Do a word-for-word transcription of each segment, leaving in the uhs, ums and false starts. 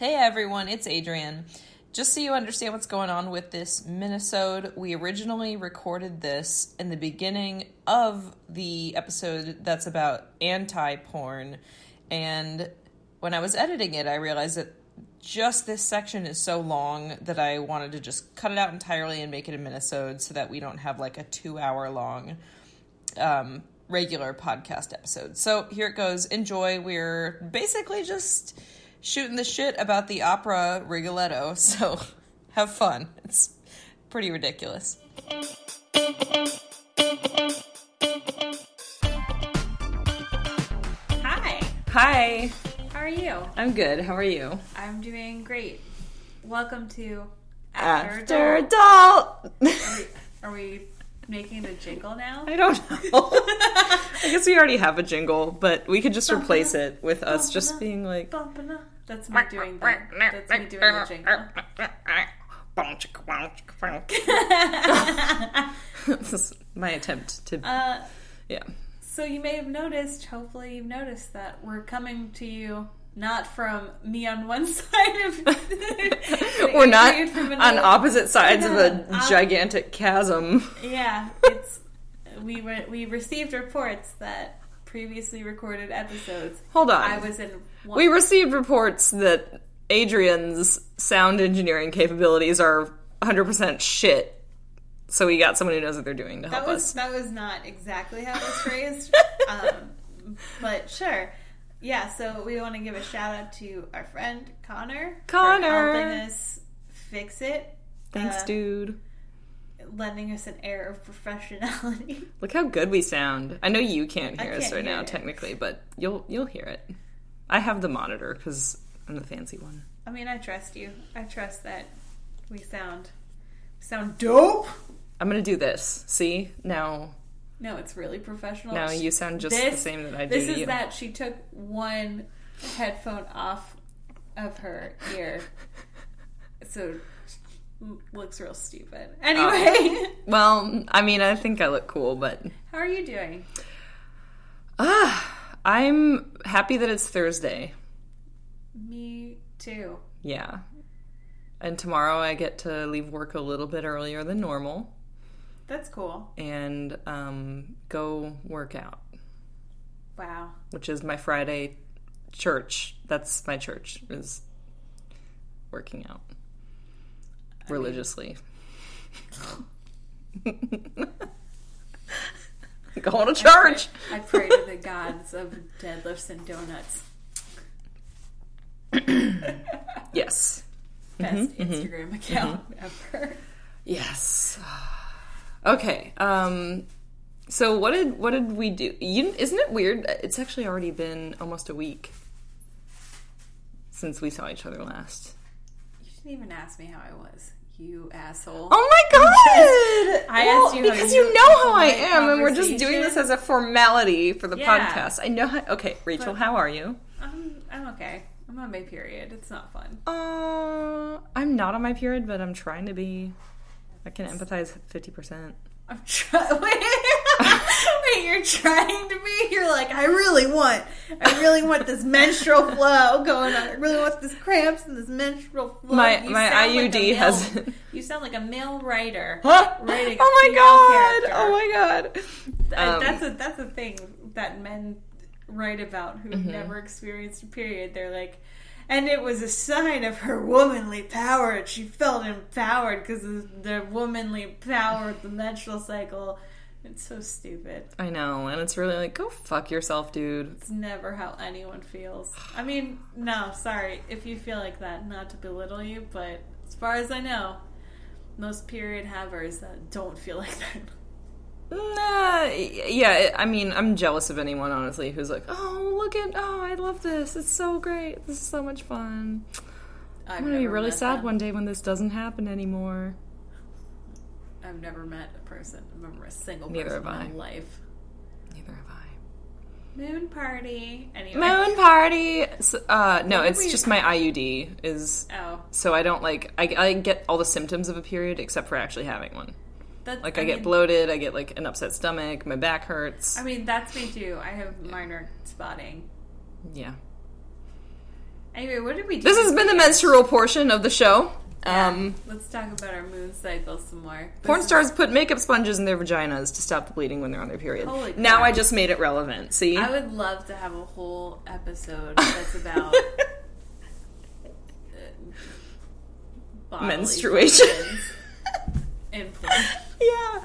Hey everyone, it's Adrienne. Just so you understand what's going on with this minisode, we originally recorded this in the beginning of the episode that's about anti-porn, and when I was editing it, I realized that just this section is so long that I wanted to just cut it out entirely and make it a minisode so that we don't have like a two-hour long um, regular podcast episode. So here it goes. Enjoy. We're basically just shooting the shit about the opera Rigoletto, so have fun. It's pretty ridiculous. Hi. Hi. How are you? I'm good. How are you? I'm doing great. Welcome to After, After Adult. adult. Are, we, are we making the jingle now? I don't know. I guess we already have a jingle, but we could just replace it with us just being like... That's me doing the, that's me doing the jingle. This is my attempt to... Uh, yeah. So you may have noticed, hopefully you've noticed, that we're coming to you not from me on one side of it. We're not on opposite sides of a op- gigantic chasm. Yeah, it's we re- we received reports that previously recorded episodes. Hold on. I was in one. We received reports that Adrian's sound engineering capabilities are one hundred percent shit. So we got someone who knows what they're doing to that help was, us. That was not exactly how it was phrased, um, but sure. Yeah, so we want to give a shout-out to our friend, Connor. Connor! For helping us fix it. Thanks, uh, dude. Lending us an air of professionality. Look how good we sound. I know you can't hear I us can't right hear now, it. technically, but you'll you'll hear it. I have the monitor, because I'm the fancy one. I mean, I trust you. I trust that we sound sound dope. I'm going to do this. See? Now... No, it's really professional. No, you sound just this, the same that I do. This is you. That she took one headphone off of her ear. So, looks real stupid. Anyway. Oh. Well, I mean, I think I look cool, but... How are you doing? Ah, I'm happy that it's Thursday. Me too. Yeah. And tomorrow I get to leave work a little bit earlier than normal. That's cool. And um, go work out. Wow. Which is my Friday church. That's my church, is working out. I religiously. Mean... Going to church! I pray, I pray to the gods of deadlifts and donuts. Yes. Best mm-hmm, Instagram mm-hmm, account mm-hmm. ever. Yes. Okay, um, so what did what did we do? You, isn't it weird? It's actually already been almost a week since we saw each other last. You didn't even ask me how I was, you asshole. Oh my god! I well, asked you how because you know how I am, and we're just doing this as a formality for the yeah. podcast. I know how... Okay, Rachel, but how are you? I'm, I'm okay. I'm on my period. It's not fun. Uh, I'm not on my period, but I'm trying to be... I can empathize fifty percent. I'm trying. Wait. Wait, you're trying to be? You're like, I really want, I really want this menstrual flow going on. I really want this cramps and this menstrual flow. My you my I U D like has. Male, you sound like a male writer. Huh? Writing a oh my god! Character. Oh my god! Um, that's a that's a thing that men write about who've mm-hmm. never experienced a period. They're like. And it was a sign of her womanly power. She felt empowered because of the womanly power of the menstrual cycle. It's so stupid. I know. And it's really like, go fuck yourself, dude. It's never how anyone feels. I mean, no, sorry. If you feel like that, not to belittle you, but as far as I know, most period havers that don't feel like that. Nah, yeah, I mean, I'm jealous of anyone, honestly, who's like, oh, look at, oh, I love this. It's so great. This is so much fun. I've I'm going to be really sad them. one day when this doesn't happen anymore. I've never met a person, I remember a single person Neither have in I. my life. Neither have I. Moon party. Anyway. Moon party. So, uh, no, it's we... just my I U D is, oh. so I don't like, I, I get all the symptoms of a period except for actually having one. That's, like, I, I mean, get bloated, I get, like, an upset stomach, my back hurts. I mean, that's me, too. I have minor spotting. Yeah. Anyway, what did we do? This has been the menstrual portion of the show. Yeah. Um, Let's talk about our moon cycle some more. Porn stars put makeup sponges in their vaginas to stop the bleeding when they're on their period. Holy now crap. I just made it relevant, see? I would love to have a whole episode that's about menstruation and porn. Yeah.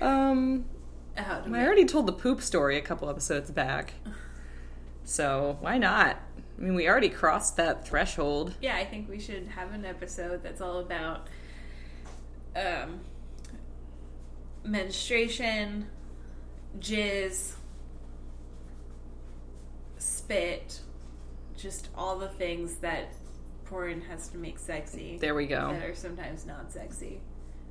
Um, I make- already told the poop story a couple episodes back. So, why not? I mean, we already crossed that threshold. Yeah, I think we should have an episode that's all about um, menstruation, jizz, spit, just all the things that porn has to make sexy. There we go. That are sometimes not sexy.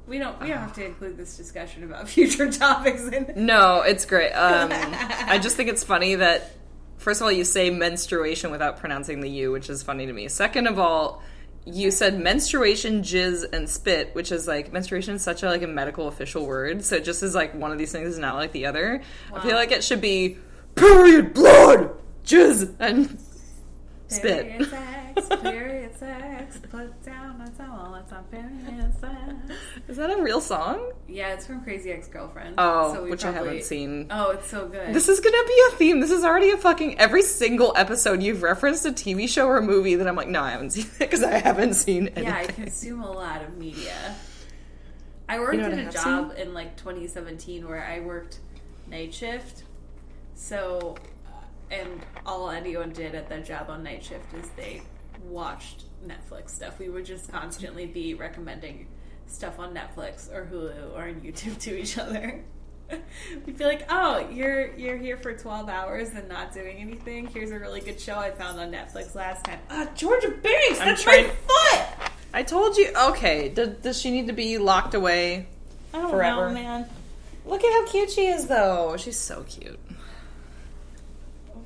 We don't. We don't have to include this discussion about future topics in it. No, it's great. Um, I just think it's funny that. First of all, you say menstruation without pronouncing the U, which is funny to me. Second of all, you said menstruation, jizz, and spit, which is like, menstruation is such a, like, a medical official word, so it just is like one of these things is not like the other. Wow. I feel like it should be period, blood, jizz, and spit. Period sex, period sex, put down a towel, it's on period sex. Is that a real song? Yeah, it's from Crazy Ex-Girlfriend. Oh, so which probably, I haven't seen. Oh, it's so good. This is gonna be a theme. This is already a fucking... Every single episode you've referenced a T V show or a movie that I'm like, no, I haven't seen it, because I haven't seen anything. Yeah, I consume a lot of media. I worked you know in a job seen? in, like, twenty seventeen where I worked night shift, so... And all anyone did at that job on night shift is they watched Netflix stuff. We would just constantly be recommending stuff on Netflix or Hulu or on YouTube to each other. We'd be like, oh, you're you're here for twelve hours and not doing anything? Here's a really good show I found on Netflix last time. Ah, oh, Georgia Binks! That's trying- my foot! I told you. Okay, does, does she need to be locked away I don't forever? Know, man. Look at how cute she is, though. She's so cute.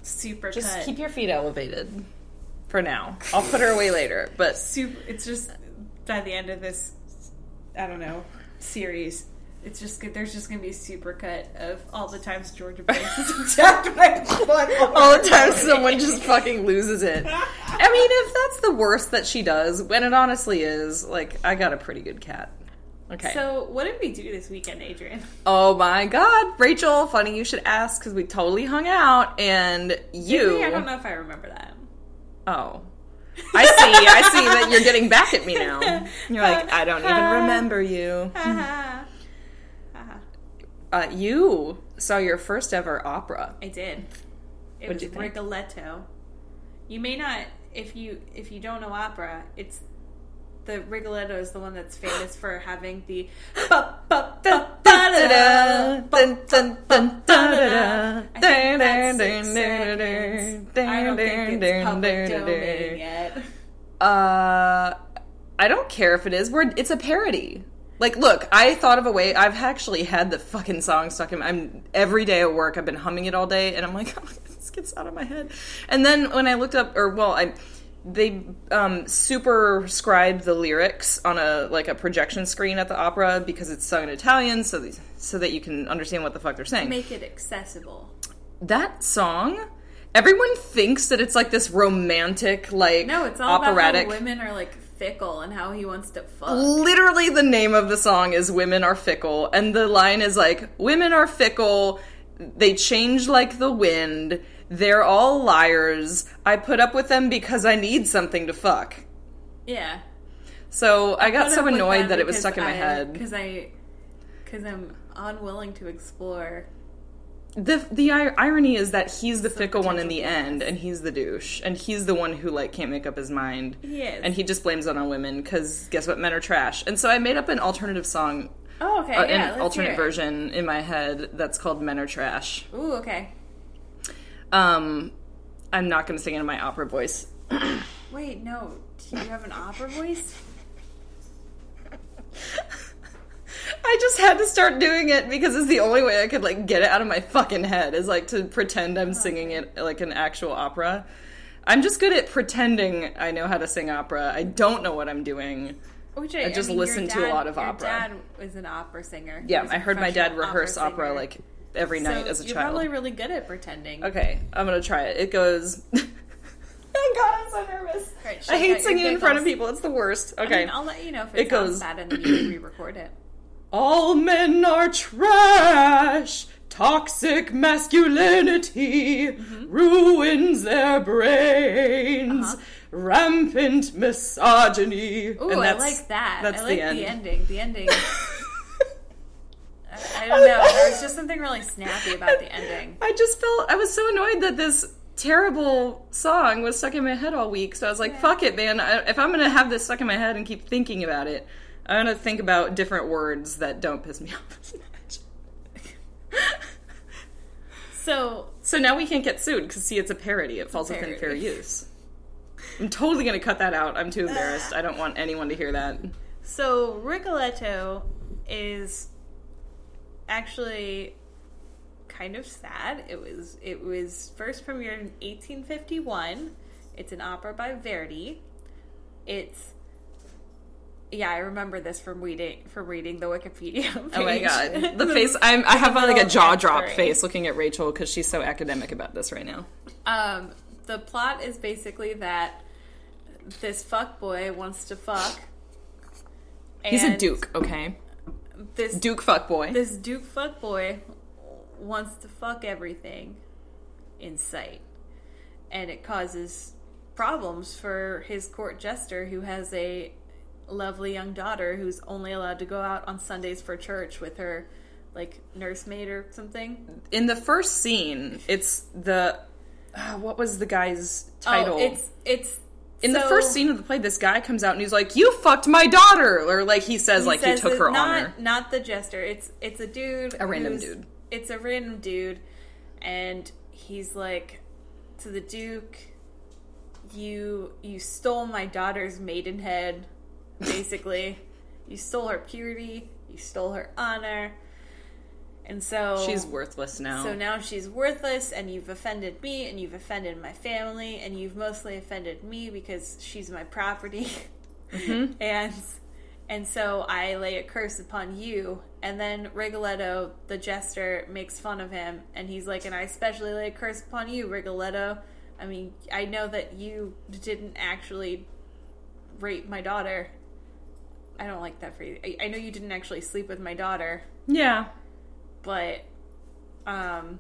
Super just cut. Just keep your feet elevated for now. I'll put her away later, but... Super, it's just, by the end of this, I don't know, series, it's just there's just going to be a super cut of all the times Georgia Binks is attacked by blood. All the times someone just fucking loses it. I mean, if that's the worst that she does, when it honestly is, like, I got a pretty good cat. Okay. So, what did we do this weekend, Adrian? Oh, my God. Rachel, funny you should ask, because we totally hung out, and you... Me, I don't know if I remember that. Oh. I see. I see that you're getting back at me now. You're like, I don't even remember you. Uh, you saw your first ever opera. I did. It What'd was you Rigoletto. You may not, if you if you don't know opera, it's... The Rigoletto is the one that's famous for having the I don't think it's public domain yet. Uh, I don't care if it is. We're it's a parody. Like, look, I thought of a way. I've actually had the fucking song stuck in. I'm every day at work. I've been humming it all day, and I'm like, oh, this gets out of my head. And then when I looked up, or well, I. They um, superscribed the lyrics on a like a projection screen at the opera because it's sung in Italian, so th- so that you can understand what the fuck they're saying. Make it accessible. That song, everyone thinks that it's like this romantic, like no, it's all operatic. About how women are like fickle and how he wants to fuck. Literally, the name of the song is "Women Are Fickle," and the line is like, "Women are fickle. They change like the wind. They're all liars. I put up with them because I need something to fuck." Yeah. So I, I got so annoyed that it was stuck in my I, head. Because I, because I'm unwilling to explore. The the irony is that he's the Some fickle one in the plans. end, and he's the douche, and he's the one who like can't make up his mind. He is. And he just blames it on women because guess what, men are trash. And so I made up an alternative song. Oh, okay. Uh, yeah, an let's alternate hear it. version in my head that's called "Men Are Trash." Ooh, okay. Um, I'm not going to sing it in my opera voice. Wait, no. Do you have an opera voice? I just had to start doing it because it's the only way I could, like, get it out of my fucking head is, like, to pretend I'm oh. singing it like an actual opera. I'm just good at pretending I know how to sing opera. I don't know what I'm doing. Which I, I just I mean, listen dad, to a lot of your opera. Your dad was an opera singer. Yeah, I heard my dad rehearse opera, opera like... every night so as a you're child. You're probably really good at pretending. Okay, I'm gonna try it. It goes... my god, I'm so nervous. Right, I hate singing in front of people. It's the worst. Okay. I mean, I'll let you know if it sounds bad and then you can re-record it. All men are trash. Toxic masculinity mm-hmm. ruins their brains. Uh-huh. Rampant misogyny. Ooh, and that's, I like that. That's I like the, end. the ending. The ending. I don't know. There was just something really snappy about the ending. I just felt, I was so annoyed that this terrible song was stuck in my head all week. So I was like, yeah. fuck it, man. I, if I'm going to have this stuck in my head and keep thinking about it, I'm going to think about different words that don't piss me off as much. so so now we can't get sued because, see, it's a parody. It falls parody. within fair use. I'm totally going to cut that out. I'm too embarrassed. I don't want anyone to hear that. So Rigoletto is... actually kind of sad. It was it was first premiered in eighteen fifty-one. It's an opera by Verdi. It's yeah, I remember this from reading from reading the Wikipedia page. Oh my god. The face I'm I have like a jaw drop face looking at Rachel because she's so academic about this right now. Um the plot is basically that this fuckboy wants to fuck. He's a duke, okay? This Duke fuckboy. This Duke fuckboy wants to fuck everything in sight. And it causes problems for his court jester who has a lovely young daughter who's only allowed to go out on Sundays for church with her, like, nursemaid or something. In the first scene, it's the... Uh, what was the guy's title? Oh, it's... it's In so, the first scene of the play, this guy comes out and he's like, "You fucked my daughter," or like he says, he like says he took her not, honor. Not the jester. It's it's a dude. A random dude. It's a random dude, and he's like to the Duke, "You you stole my daughter's maidenhead. Basically, you stole her purity. You stole her honor." And so... she's worthless now. So now she's worthless, and you've offended me, and you've offended my family, and you've mostly offended me because she's my property. Mm-hmm. and and so I lay a curse upon you. And then Rigoletto, the jester, makes fun of him, and he's like, "And I especially lay a curse upon you, Rigoletto. I mean, I know that you didn't actually rape my daughter." I don't like that phrase. I, I know you didn't actually sleep with my daughter. Yeah. But, um,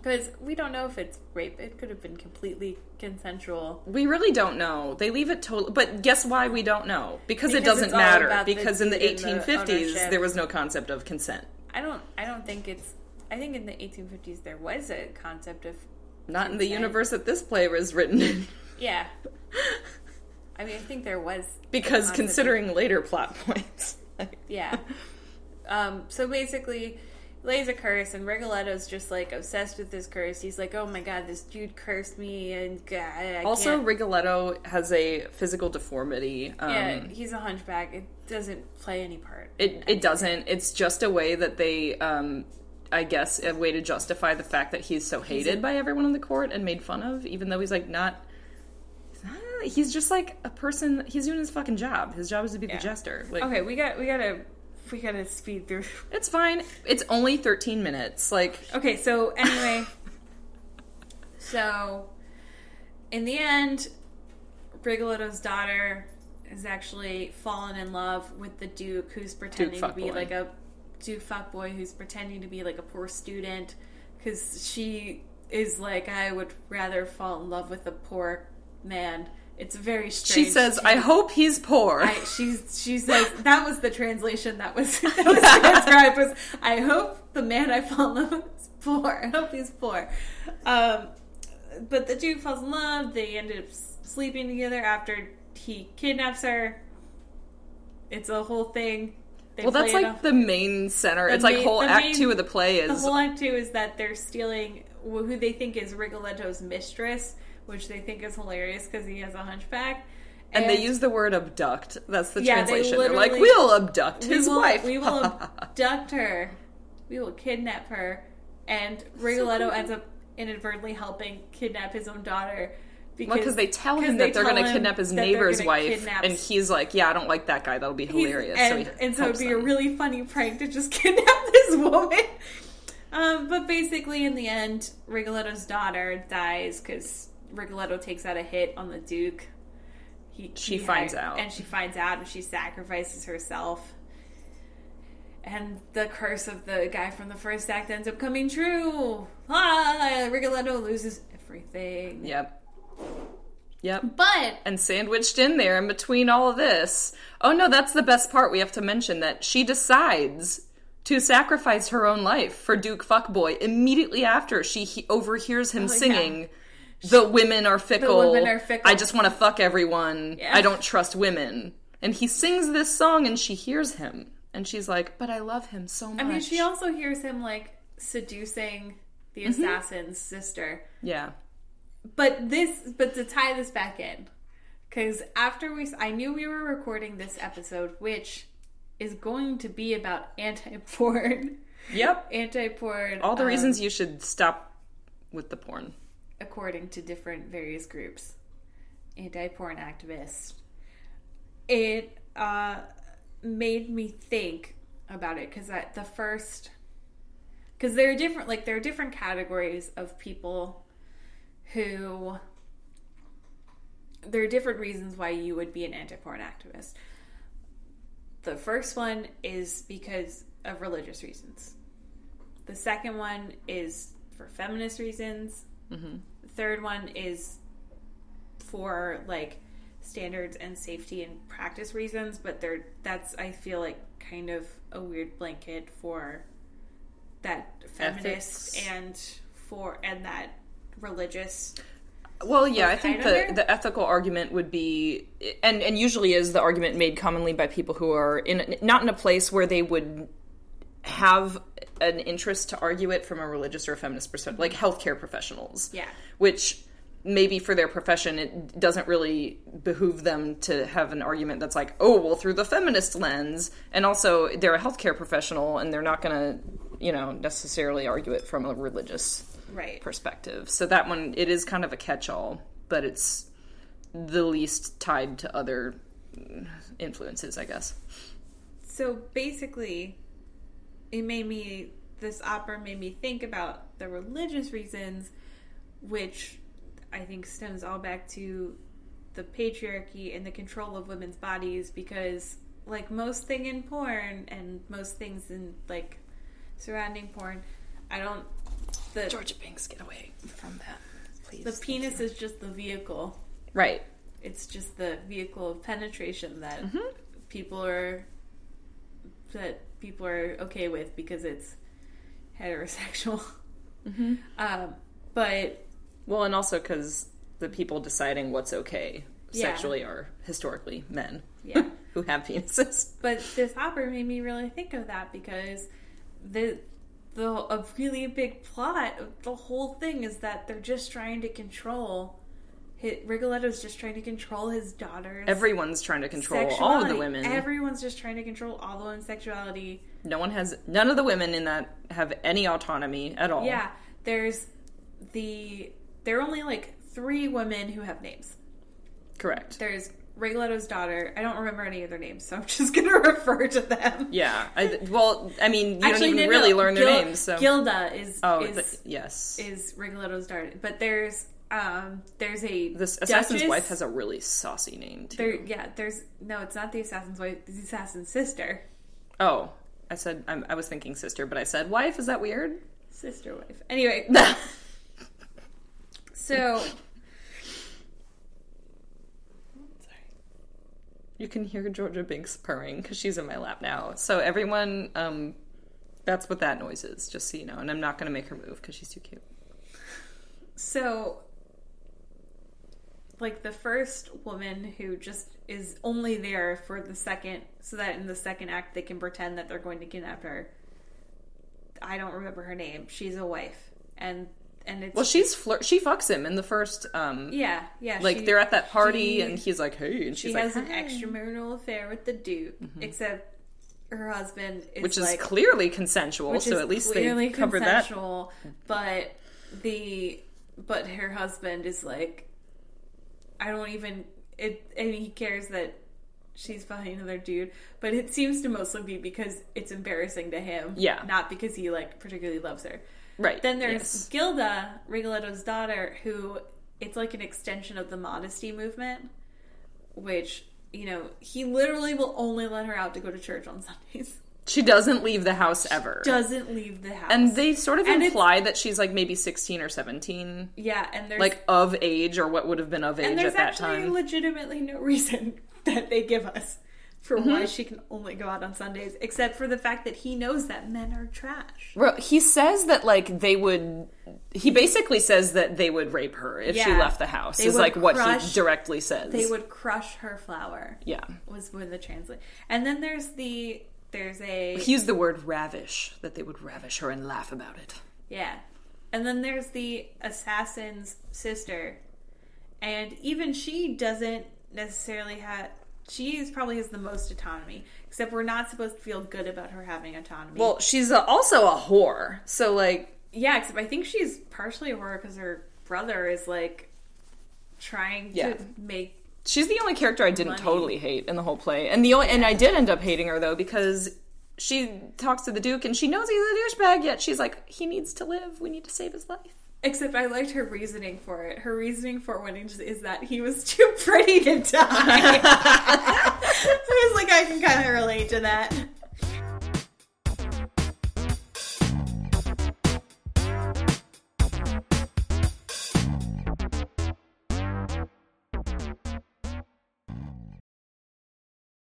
because we don't know if it's rape. It could have been completely consensual. We really don't know. They leave it totally, but guess why we don't know? Because, because it doesn't matter. Because the, in the eighteen fifties, the there was no concept of consent. I don't, I don't think it's, I think in the eighteen fifties there was a concept of Not consent. In the universe that this play was written in. Yeah. I mean, I think there was. Because considering of, later plot points. Like, yeah. Um, so basically, lays a curse, and Rigoletto's just, like, obsessed with this curse. He's like, "Oh my god, this dude cursed me, and God, I Also, can't. Rigoletto has a physical deformity. Um, yeah, he's a hunchback. It doesn't play any part. It it doesn't. It's just a way that they, um, I guess, a way to justify the fact that he's so hated he's a- by everyone in the court and made fun of, even though he's, like, not... He's just, like, a person... He's doing his fucking job. His job is to be yeah. the jester. Like, okay, we got we got to... We gotta speed through. It's fine. It's only thirteen minutes. Like, okay, so anyway. So, in the end, Rigoletto's daughter has actually fallen in love with the Duke, who's pretending Duke to be boy. like a Duke fuckboy, who's pretending to be like a poor student, because she is like, "I would rather fall in love with a poor man." It's very strange. She says, she, "I hope he's poor." I, she, she says, that was the translation that was, that was transcribed was, "I hope the man I fall in love with is poor. I hope he's poor." Um, but the Duke falls in love. They ended up sleeping together after he kidnaps her. It's a whole thing. They well, that's like off. the main center. The it's main, like whole act main, two of the play is... The whole act two is that they're stealing who they think is Rigoletto's mistress, which they think is hilarious because he has a hunchback. And, and they use the word abduct. That's the yeah, translation. They They're like, "We'll abduct his we will, wife. We will abduct her. We will kidnap her." And Rigoletto so ends up inadvertently helping kidnap his own daughter. Because well, they tell him they that they're going to kidnap his neighbor's wife, kidnap... and he's like, "Yeah, I don't like that guy. That'll be hilarious." And so, and so it'd be them. a really funny prank to just kidnap this woman. Um, but basically, in the end, Rigoletto's daughter dies because... Rigoletto takes out a hit on the Duke. He, she he finds had, out. And she finds out, and she sacrifices herself. And the curse of the guy from the first act ends up coming true. Ah, Rigoletto loses everything. Yep. Yep. But... And sandwiched in there in between all of this... Oh, no, that's the best part. We have to mention that she decides to sacrifice her own life for Duke Fuckboy immediately after she he- overhears him oh, singing... Yeah. The women are fickle. The women are fickle. I just want to fuck everyone. Yeah. I don't trust women. And he sings this song, and she hears him. And she's like, but I love him so much. I mean, she also hears him, like, seducing the mm-hmm. assassin's sister. Yeah. But this, but to tie this back in, because after we, I knew we were recording this episode, which is going to be about anti-porn. Yep. Anti-porn. All the um, reasons you should stop with the porn. According to different various groups, anti-porn activists, it uh, made me think about it because the first, because there are different, like there are different categories of people who, there are different reasons why you would be an anti-porn activist. The first one is because of religious reasons. The second one is for feminist reasons. Mm-hmm. The third one is for, like, standards and safety and practice reasons, but they're, that's, I feel like, kind of a weird blanket for that feminist ethics. and for, and that religious. Well, yeah, I think the, the ethical argument would be, and, and usually is the argument made commonly by people who are in, not in a place where they would have an interest to argue it from a religious or a feminist perspective, like healthcare professionals. Yeah. Which maybe for their profession, it doesn't really behoove them to have an argument that's like, oh, well, through the feminist lens. And also, they're a healthcare professional, and they're not going to, you know, necessarily argue it from a religious right. perspective. So that one, it is kind of a catch-all, but it's the least tied to other influences, I guess. So basically... It made me, this opera made me think about the religious reasons, which I think stems all back to the patriarchy and the control of women's bodies, because, like, most thing in porn and most things in, like, surrounding porn, I don't... The, Georgia Binks, get away from that, please. The penis is just the vehicle. Right. It's just the vehicle of penetration that mm-hmm. people are... that people are okay with because it's heterosexual. Mm-hmm. Um, but... Well, and also because the people deciding what's okay yeah. sexually are historically men yeah. who have penises. But this opera made me really think of that because the the a really big plot, the whole thing is that they're just trying to control... Rigoletto's just trying to control his daughter's Everyone's trying to control sexuality. All of the women. Everyone's just trying to control all the women's sexuality. No one has... None of the women in that have any autonomy at all. Yeah. There's the... There are only, like, three women who have names. Correct. There's Rigoletto's daughter. I don't remember any of their names, so I'm just going to refer to them. Yeah. I, well, I mean, you Actually, don't even no, really no. learn Gil- their names, so... Gilda is... Oh, is, the, yes. Is Rigoletto's daughter. But there's... Um, there's a This assassin's duchess. wife has a really saucy name, too. There, yeah, there's... No, it's not the assassin's wife. It's the assassin's sister. Oh. I said... I'm, I was thinking sister, but I said wife. Is that weird? Sister wife. Anyway. So... Sorry. You can hear Georgia Binks purring, because she's in my lap now. So everyone... Um, that's what that noise is, just so you know. And I'm not going to make her move, because she's too cute. So... Like, the first woman who just is only there for the second, so that in the second act they can pretend that they're going to kidnap her. I don't remember her name. She's a wife. And and it's... Well, she's flir- she fucks him in the first... Um, yeah, yeah. Like, she, they're at that party, she, and he's like, hey, and she's she like, has hey. an extramarital affair with the Duke, mm-hmm. except her husband is Which is like, clearly consensual, which so is at least they covered that. Consensual, but the... But her husband is like... I don't even, it, and he cares that she's fucking another dude, but it seems to mostly be because it's embarrassing to him. Yeah. Not because he, like, particularly loves her. Right. Then there's yes. Gilda, Rigoletto's daughter, who it's like an extension of the modesty movement, which, you know, he literally will only let her out to go to church on Sundays. She doesn't leave the house ever. She doesn't leave the house. And they sort of and imply that she's, like, maybe sixteen or seventeen. Yeah, and there's... Like, of age, or what would have been of age at that time. And there's actually legitimately no reason that they give us for mm-hmm. why she can only go out on Sundays, except for the fact that he knows that men are trash. Well, he says that, like, they would... He basically says that they would rape her if yeah. she left the house, they is, like, crush, what he directly says. They would crush her flower. Yeah. Was when the translate... And then there's the... There's a... He used the word ravish, that they would ravish her and laugh about it. Yeah. And then there's the assassin's sister. And even she doesn't necessarily have... She probably has the most autonomy, except we're not supposed to feel good about her having autonomy. Well, she's a, also a whore, so, like... Yeah, except I think she's partially a whore because her brother is, like, trying yeah. to make... She's the only character I didn't Money. totally hate in the whole play. And the only, yeah. and I did end up hating her, though, because she talks to the Duke and she knows he's a douchebag, yet she's like, he needs to live. We need to save his life. Except I liked her reasoning for it. Her reasoning for winning is that he was too pretty to die. I was like, I can kind of relate to that.